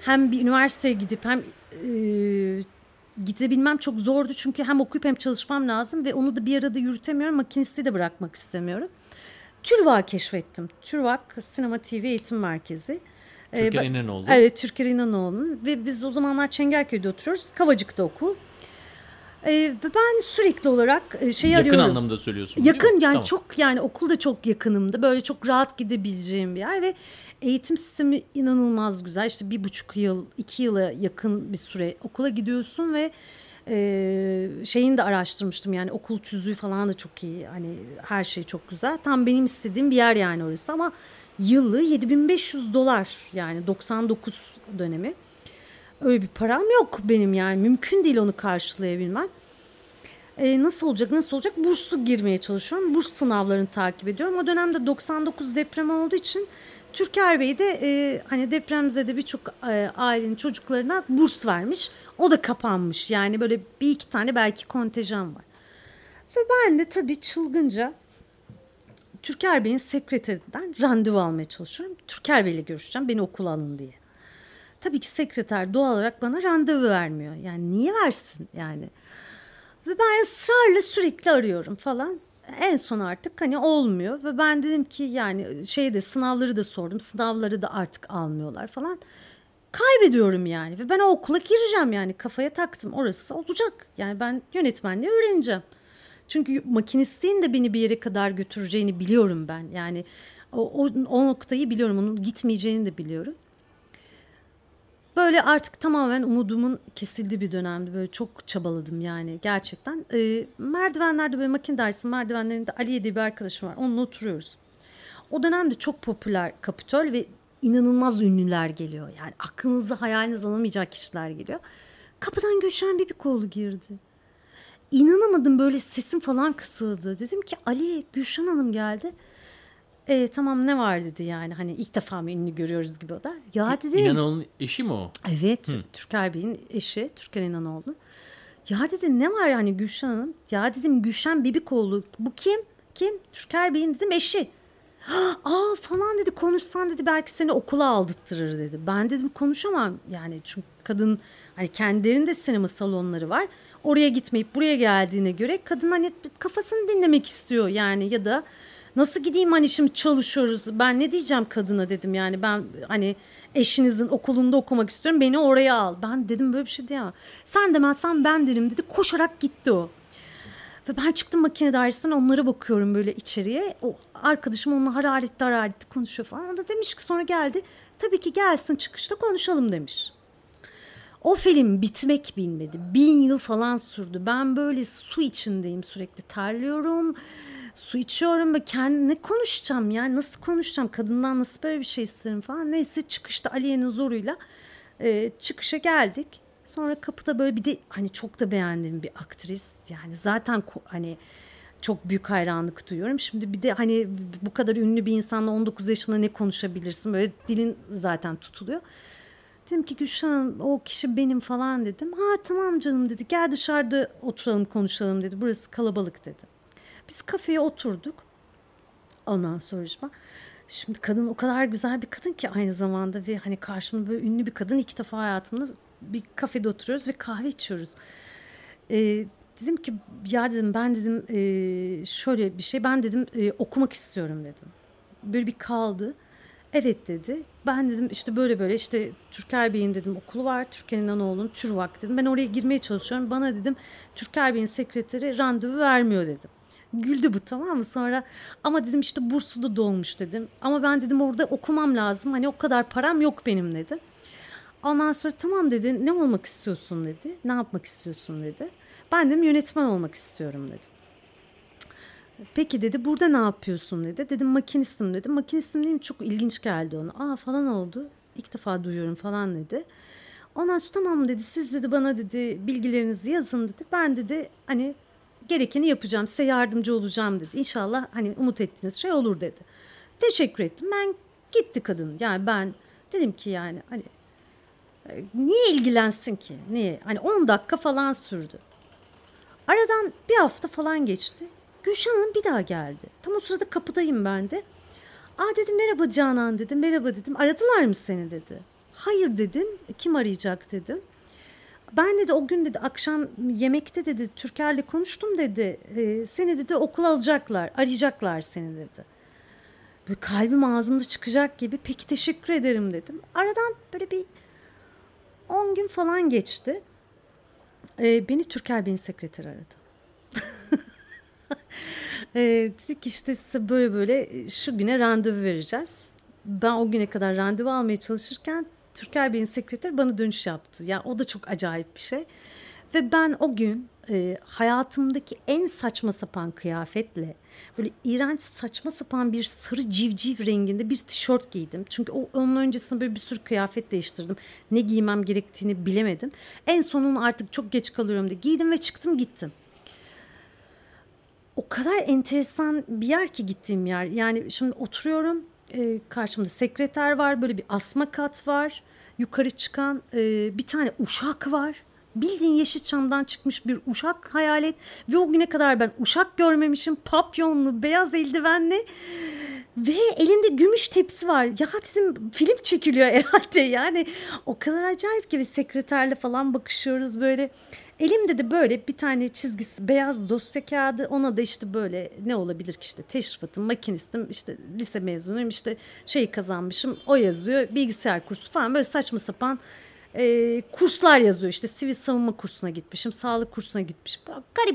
hem bir üniversiteye gidip hem gidebilmem çok zordu. Çünkü hem okuyup hem çalışmam lazım ve onu da bir arada yürütemiyorum. Makinistliği de bırakmak istemiyorum. TÜRVAK'ı keşfettim. TÜRVAK Sinema TV Eğitim Merkezi. Türker İnanoğlu. Evet, Türker İnanoğlu'nun ve biz o zamanlar Çengelköy'de oturuyoruz. Kavacık'ta okul. Ben sürekli olarak yakın arıyorum. Yakın anlamda söylüyorsun. Yakın yani tamam. Çok yani okul da çok yakınımdı. Böyle çok rahat gidebileceğim bir yer ve eğitim sistemi inanılmaz güzel. İşte 1,5 yıl, 2 yıla yakın bir süre okula gidiyorsun ve şeyini de araştırmıştım yani okul tüzüğü falan da çok iyi. Hani her şey çok güzel. Tam benim istediğim bir yer yani orası ama yıllığı $7,500 yani 99 dönemi. Öyle bir param yok benim yani mümkün değil onu karşılayabilmem. Nasıl olacak burslu girmeye çalışıyorum, burs sınavlarını takip ediyorum. O dönemde 99 deprem olduğu için Türker Bey de hani depremzede birçok ailenin çocuklarına burs vermiş, o da kapanmış yani böyle 1-2 tane belki kontenjan var ve ben de tabii çılgınca Türker Bey'in sekreterinden randevu almaya çalışıyorum. Türker Bey'le görüşeceğim, beni okula alın diye. Tabii ki sekreter doğal olarak bana randevu vermiyor. Yani niye versin yani? Ve ben ısrarla sürekli arıyorum falan. En son artık hani olmuyor. Ve ben dedim ki yani sınavları da sordum. Sınavları da artık almıyorlar falan. Kaybediyorum yani. Ve ben o okula gireceğim yani. Kafaya taktım, orası olacak. Yani ben yönetmenliği öğreneceğim. Çünkü makinistliğin de beni bir yere kadar götüreceğini biliyorum ben. Yani o noktayı biliyorum. Onun gitmeyeceğini de biliyorum. Böyle artık tamamen umudumun kesildiği bir dönemdi. Böyle çok çabaladım yani gerçekten. Merdivenlerde böyle makine dersi merdivenlerinde Aliye diye bir arkadaşım var. Onunla oturuyoruz. O dönemde çok popüler Kapitöl ve inanılmaz ünlüler geliyor. Yani aklınızı hayaliniz alamayacak kişiler geliyor. Kapıdan Gülşen Bubikoğlu girdi. İnanamadım, böyle sesim falan kısıldı. Dedim ki Ali, Gülşen Hanım geldi. Tamam, ne var dedi yani, hani ilk defa mı ünlü görüyoruz gibi o da. Ya dedim. İnanoğlu'nun eşi mi o? Evet. Türker Bey'in eşi, Türker İnanoğlu. Ya dedi, ne var yani Gülşen Hanım? Ya dedim, Gülşen Bubikoğlu, bu kim? Kim? Türker Bey'in dedim eşi. Aa falan dedi, konuşsan dedi belki seni okula aldırtırır dedi. Ben dedim konuşamam yani, çünkü kadın hani kendilerinde sinema salonları var. Oraya gitmeyip buraya geldiğine göre kadın hani kafasını dinlemek istiyor yani, ya da Nasıl gideyim hani şimdi çalışıyoruz. Ben ne diyeceğim kadına dedim yani. Ben hani eşinizin okulunda okumak istiyorum. Beni oraya al. Ben dedim böyle bir şey diyemem. Sen demezsen ben derim dedi. Koşarak gitti o. Ve ben çıktım makine dairesinden onlara bakıyorum böyle içeriye. O arkadaşım onunla hararetli konuşuyor falan. O da demiş ki sonra geldi. Tabii ki gelsin çıkışta konuşalım demiş. O film bitmek bilmedi. 1000 yıl falan sürdü. Ben böyle su içindeyim sürekli. Terliyorum. Su içiyorum ve ne konuşacağım ya? Nasıl konuşacağım? Kadından nasıl böyle bir şey isterim falan. Neyse çıkışta Aliye'nin zoruyla çıkışa geldik. Sonra kapıda böyle bir de hani çok da beğendiğim bir aktris. Yani zaten hani çok büyük hayranlık duyuyorum. Şimdi bir de hani bu kadar ünlü bir insanla 19 yaşında ne konuşabilirsin? Böyle dilin zaten tutuluyor. Dedim ki Gülşen Hanım o kişi benim falan dedim. Ha tamam canım dedi. Gel dışarıda oturalım konuşalım dedi. Burası kalabalık dedi. Biz kafeye oturduk. Ondan sonra şimdi kadın o kadar güzel bir kadın ki aynı zamanda ve hani karşımda böyle ünlü bir kadın, ilk defa hayatımda bir kafede oturuyoruz ve kahve içiyoruz. Dedim ki ya dedim ben dedim şöyle bir şey ben dedim okumak istiyorum dedim. Böyle bir kaldı. Evet dedi. Ben dedim işte böyle işte Türker Bey'in dedim okulu var. Türker İnanoğlu'nun TÜRVAK dedim. Ben oraya girmeye çalışıyorum. Bana dedim Türker Bey'in sekreteri randevu vermiyor dedim. Güldü bu, tamam mı? Sonra ama dedim işte Bursa'da doğmuş dedim. Ama ben dedim orada okumam lazım. Hani o kadar param yok benim dedim. Ondan sonra tamam dedi. Ne olmak istiyorsun dedi. Ne yapmak istiyorsun dedi. Ben dedim yönetmen olmak istiyorum dedim. Peki dedi burada ne yapıyorsun dedi. Dedim makinistim dedim. Makinistim diyeyim, çok ilginç geldi ona. Aa falan oldu. İlk defa duyuyorum falan dedi. Ondan sonra tamam dedi. Siz dedi bana dedi bilgilerinizi yazın dedi. Ben dedi hani gerekeni yapacağım. Size yardımcı olacağım dedi. İnşallah hani umut ettiğiniz şey olur dedi. Teşekkür ettim. Ben gitti kadın. Yani ben dedim ki yani hani niye ilgilensin ki? Niye? Hani 10 dakika falan sürdü. Aradan bir hafta falan geçti. Gülşen Hanım bir daha geldi. Tam o sırada kapıdayım ben de. Aa dedim merhaba Canan dedim. Merhaba dedim. Aradılar mı seni dedi. Hayır dedim. Kim arayacak dedim. Ben dedi o gün dedi akşam yemekte dedi Türker'le konuştum dedi. Seni dedi okula alacaklar. Arayacaklar seni dedi. Böyle kalbim ağzımda çıkacak gibi. Peki teşekkür ederim dedim. Aradan böyle bir 10 gün falan geçti. Beni Türker Bey'in sekreteri aradı. Dedik işte size böyle şu güne randevu vereceğiz. Ben o güne kadar randevu almaya çalışırken Türker Bey'in sekreteri bana dönüş yaptı. Yani o da çok acayip bir şey. Ve ben o gün hayatımdaki en saçma sapan kıyafetle böyle iğrenç saçma sapan bir sarı civciv renginde bir tişört giydim. Çünkü onun öncesinde böyle bir sürü kıyafet değiştirdim. Ne giymem gerektiğini bilemedim. En sonunu artık çok geç kalıyorum diye giydim ve çıktım gittim. O kadar enteresan bir yer ki gittiğim yer. Yani şimdi oturuyorum. Karşımda sekreter var. Böyle bir asma kat var. Yukarı çıkan bir tane uşak var. Bildiğin Yeşilçam'dan çıkmış bir uşak hayal et. Ve o güne kadar ben uşak görmemişim. Papyonlu, beyaz eldivenli. Ve elinde gümüş tepsi var. Ya dedim film çekiliyor herhalde. Yani o kadar acayip ki. Sekreterle falan bakışıyoruz böyle. Elimde de böyle bir tane çizgisi beyaz dosya kağıdı, ona da işte böyle ne olabilir ki işte teşrifatım, makinistim, işte lise mezunuyum, işte şeyi kazanmışım, o yazıyor, bilgisayar kursu falan böyle saçma sapan kurslar yazıyor, işte sivil savunma kursuna gitmişim, sağlık kursuna gitmişim,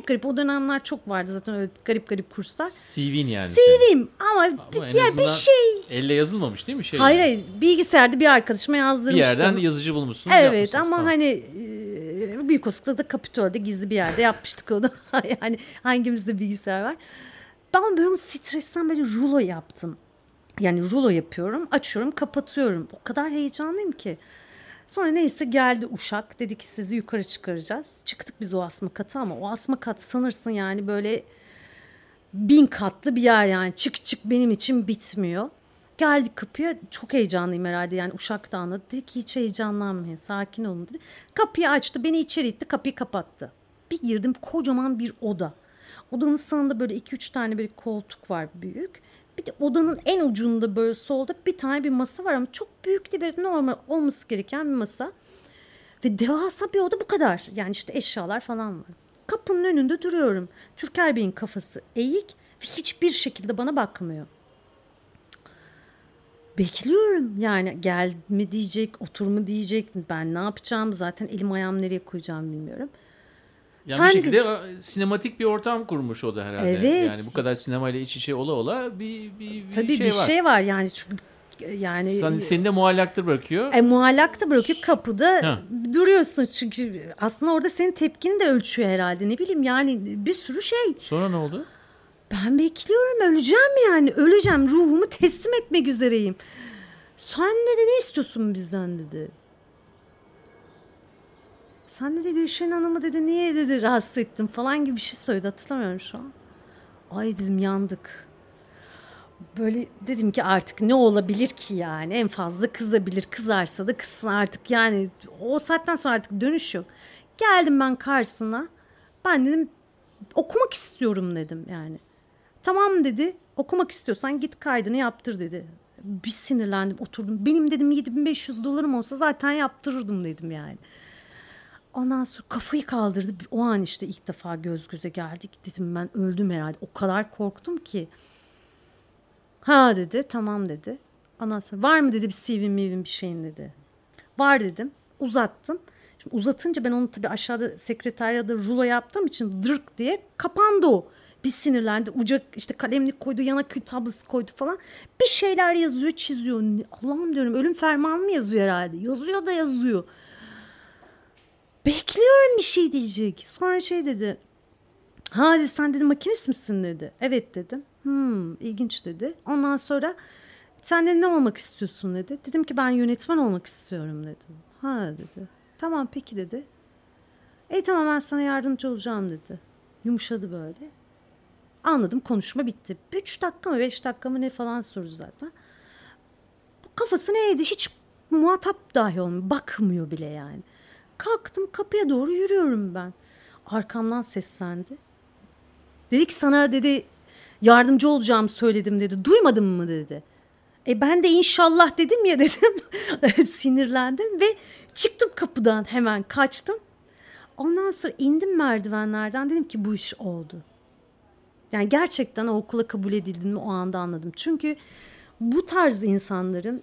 garip o dönemler çok vardı zaten öyle garip kurslar. CV'in yani. CV'im ama ya bir şey. Elle yazılmamış değil mi? Şey hayır bilgisayarda bir arkadaşıma yazdırmıştım. Bir yerden yazıcı bulmuşsunuz. Evet ama tamam. Hani büyük olasılıkla Kapitöl'de gizli bir yerde yapmıştık onu. Yani hangimizde bilgisayar var. Ben böyle stresten böyle rulo yaptım. Yani rulo yapıyorum, açıyorum, kapatıyorum. O kadar heyecanlıyım ki. Sonra neyse geldi uşak. Dedi ki sizi yukarı çıkaracağız. Çıktık biz o asma katı ama o asma kat sanırsın yani böyle 1000 katlı bir yer yani. Çık benim için bitmiyor. Geldik kapıya, çok heyecanlıyım herhalde yani uşak da anladı. Dedi ki hiç heyecanlanmayın, sakin olun dedi. Kapıyı açtı, beni içeri itti, kapıyı kapattı. Bir girdim, kocaman bir oda. Odanın sağında böyle 2-3 tane böyle koltuk var büyük. Bir de odanın en ucunda böyle solda bir tane bir masa var ama çok büyük değil, böyle normal olması gereken bir masa. Ve devasa bir oda, bu kadar yani işte eşyalar falan var. Kapının önünde duruyorum. Türker Bey'in kafası eğik hiçbir şekilde bana bakmıyor. Bekliyorum yani, gel mi diyecek, otur mu diyecek, ben ne yapacağım, zaten elim ayağım nereye koyacağım bilmiyorum. Yani sen bir şekilde sinematik bir ortam kurmuş o da herhalde. Evet. Yani bu kadar sinemayla iç içe ola ola bir tabii şey var. Tabii bir şey var yani, çünkü yani seni de muallakta bırakıyor. Muallakta bırakıyor, kapıda duruyorsun çünkü aslında orada senin tepkini de ölçüyor herhalde, ne bileyim yani bir sürü şey. Sonra ne oldu? Ben bekliyorum, öleceğim yani, öleceğim, ruhumu teslim etmek üzereyim. Sen dedi ne istiyorsun bizden dedi. Sen dedi Gülşen Hanım'ı dedi niye dedi rahatsız ettim falan gibi bir şey söyledi, hatırlamıyorum şu an. Ay dedim yandık. Böyle dedim ki artık ne olabilir ki yani, en fazla kızabilir, kızarsa da kızsın artık yani, o saatten sonra artık dönüş yok. Geldim ben karşısına, ben dedim okumak istiyorum dedim yani. Tamam dedi, okumak istiyorsan git kaydını yaptır dedi. Bir sinirlendim, oturdum, benim dedim $7,500 olsa zaten yaptırırdım dedim yani. Ondan sonra kafayı kaldırdı, o an işte ilk defa göz göze geldik, dedim ben öldüm herhalde, o kadar korktum ki. Ha dedi, tamam dedi. Ondan sonra var mı dedi bir CV'm bir şeyin dedi. Var dedim, uzattım. Şimdi uzatınca ben onu tabii aşağıda sekreteryada rulo yaptığım için dırk diye kapandı o. Bir sinirlendi, uca işte kalemlik koydu, yana kül tablası koydu falan. Bir şeyler yazıyor, çiziyor. Allah'ım diyorum, ölüm fermanı mı yazıyor herhalde? Yazıyor da yazıyor. Bekliyorum bir şey diyecek. Sonra şey dedi. Ha dedi, sen dedi makinist misin dedi. Evet dedim. İlginç dedi. Ondan sonra sen de ne olmak istiyorsun dedi. Dedim ki ben yönetmen olmak istiyorum dedim. Ha dedi. Tamam peki dedi. Tamam ben sana yardımcı olacağım dedi. Yumuşadı böyle. Anladım, konuşma bitti. 3 dakika mı 5 dakika mı ne falan sordu zaten. Kafası neydi? Hiç muhatap dahi olmuyor. Bakmıyor bile yani. Kalktım, kapıya doğru yürüyorum ben. Arkamdan seslendi. Dedi ki sana dedi yardımcı olacağımı söyledim dedi. Duymadın mı dedi. Ben de inşallah dedim ya dedim. Sinirlendim ve çıktım kapıdan, hemen kaçtım. Ondan sonra indim merdivenlerden, dedim ki bu iş oldu. Yani gerçekten o okula kabul edildim mi o anda anladım. Çünkü bu tarz insanların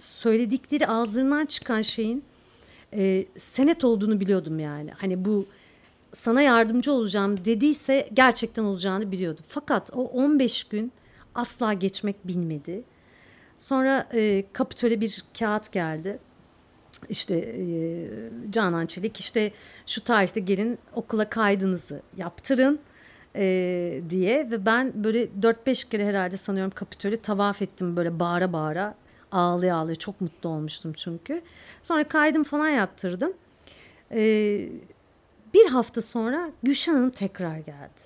söyledikleri, ağzından çıkan şeyin senet olduğunu biliyordum yani. Hani bu sana yardımcı olacağım dediyse gerçekten olacağını biliyordum. Fakat o 15 gün asla geçmek bilmedi. Sonra Kapitöl'e bir kağıt geldi. İşte Canan Çelik işte şu tarihte gelin okula kaydınızı yaptırın diye. Ve ben böyle 4-5 kere herhalde sanıyorum Kapitöl'e tavaf ettim böyle bağıra bağıra. Ağlaya ağlaya, çok mutlu olmuştum çünkü. Sonra kaydım falan yaptırdım. Bir hafta sonra Gülşen Hanım tekrar geldi.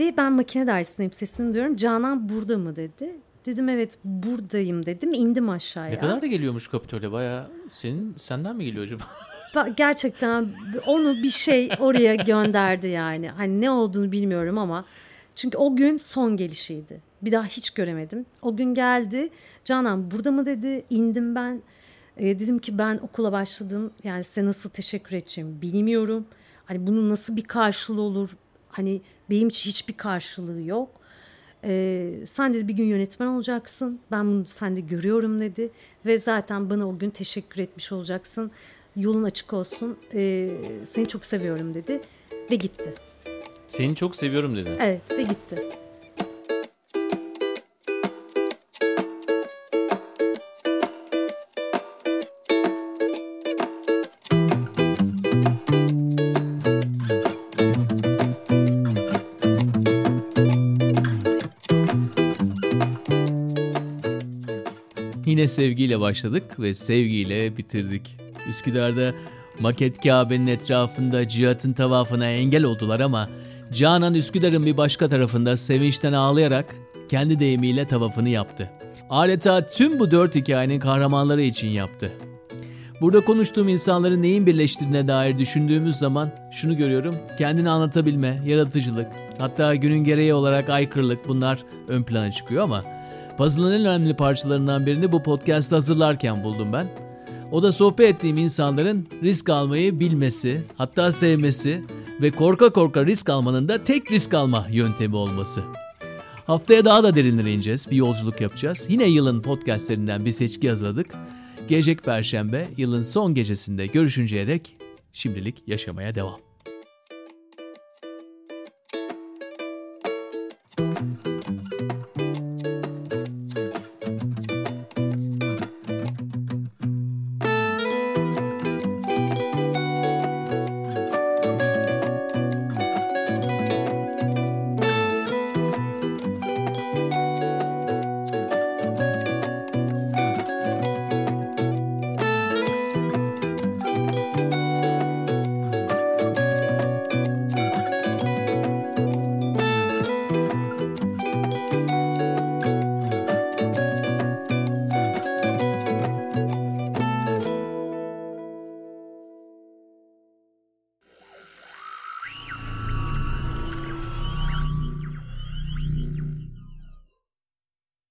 Ve ben makine dersindeyim, sesini diyorum. Canan burada mı dedi. Dedim evet buradayım dedim. İndim aşağıya. Ne kadar da geliyormuş Kapitöl'e, bayağı senden mi geliyor acaba? Gerçekten onu bir şey oraya gönderdi yani. Hani ne olduğunu bilmiyorum ama. Çünkü o gün son gelişiydi. Bir daha hiç göremedim. O gün geldi. Canan burada mı dedi. İndim ben. Dedim ki ben okula başladım. Yani size nasıl teşekkür edeceğim bilmiyorum. Hani bunun nasıl bir karşılığı olur? Hani benim için hiçbir karşılığı yok. Sen dedi bir gün yönetmen olacaksın. Ben bunu sende görüyorum dedi. Ve zaten bana o gün teşekkür etmiş olacaksın. Yolun açık olsun. Seni çok seviyorum dedi. Ve gitti. Seni çok seviyorum dedi. Evet ve gitti. Yine sevgiyle başladık ve sevgiyle bitirdik. Üsküdar'da maket Kabe'nin etrafında Cihat'ın tavafına engel oldular ama Canan Üsküdar'ın bir başka tarafında sevinçten ağlayarak kendi deyimiyle tavafını yaptı. Adeta tüm bu 4 hikayenin kahramanları için yaptı. Burada konuştuğum insanları neyin birleştirdiğine dair düşündüğümüz zaman şunu görüyorum. Kendini anlatabilme, yaratıcılık, hatta günün gereği olarak aykırılık, bunlar ön plana çıkıyor ama puzzle'ın en önemli parçalarından birini bu podcast'ı hazırlarken buldum ben. O da sohbet ettiğim insanların risk almayı bilmesi, hatta sevmesi ve korka korka risk almanın da tek risk alma yöntemi olması. Haftaya daha da derinlere ineceğiz, bir yolculuk yapacağız. Yine yılın podcastlerinden bir seçki hazırladık. Gelecek Perşembe yılın son gecesinde görüşünceye dek şimdilik yaşamaya devam.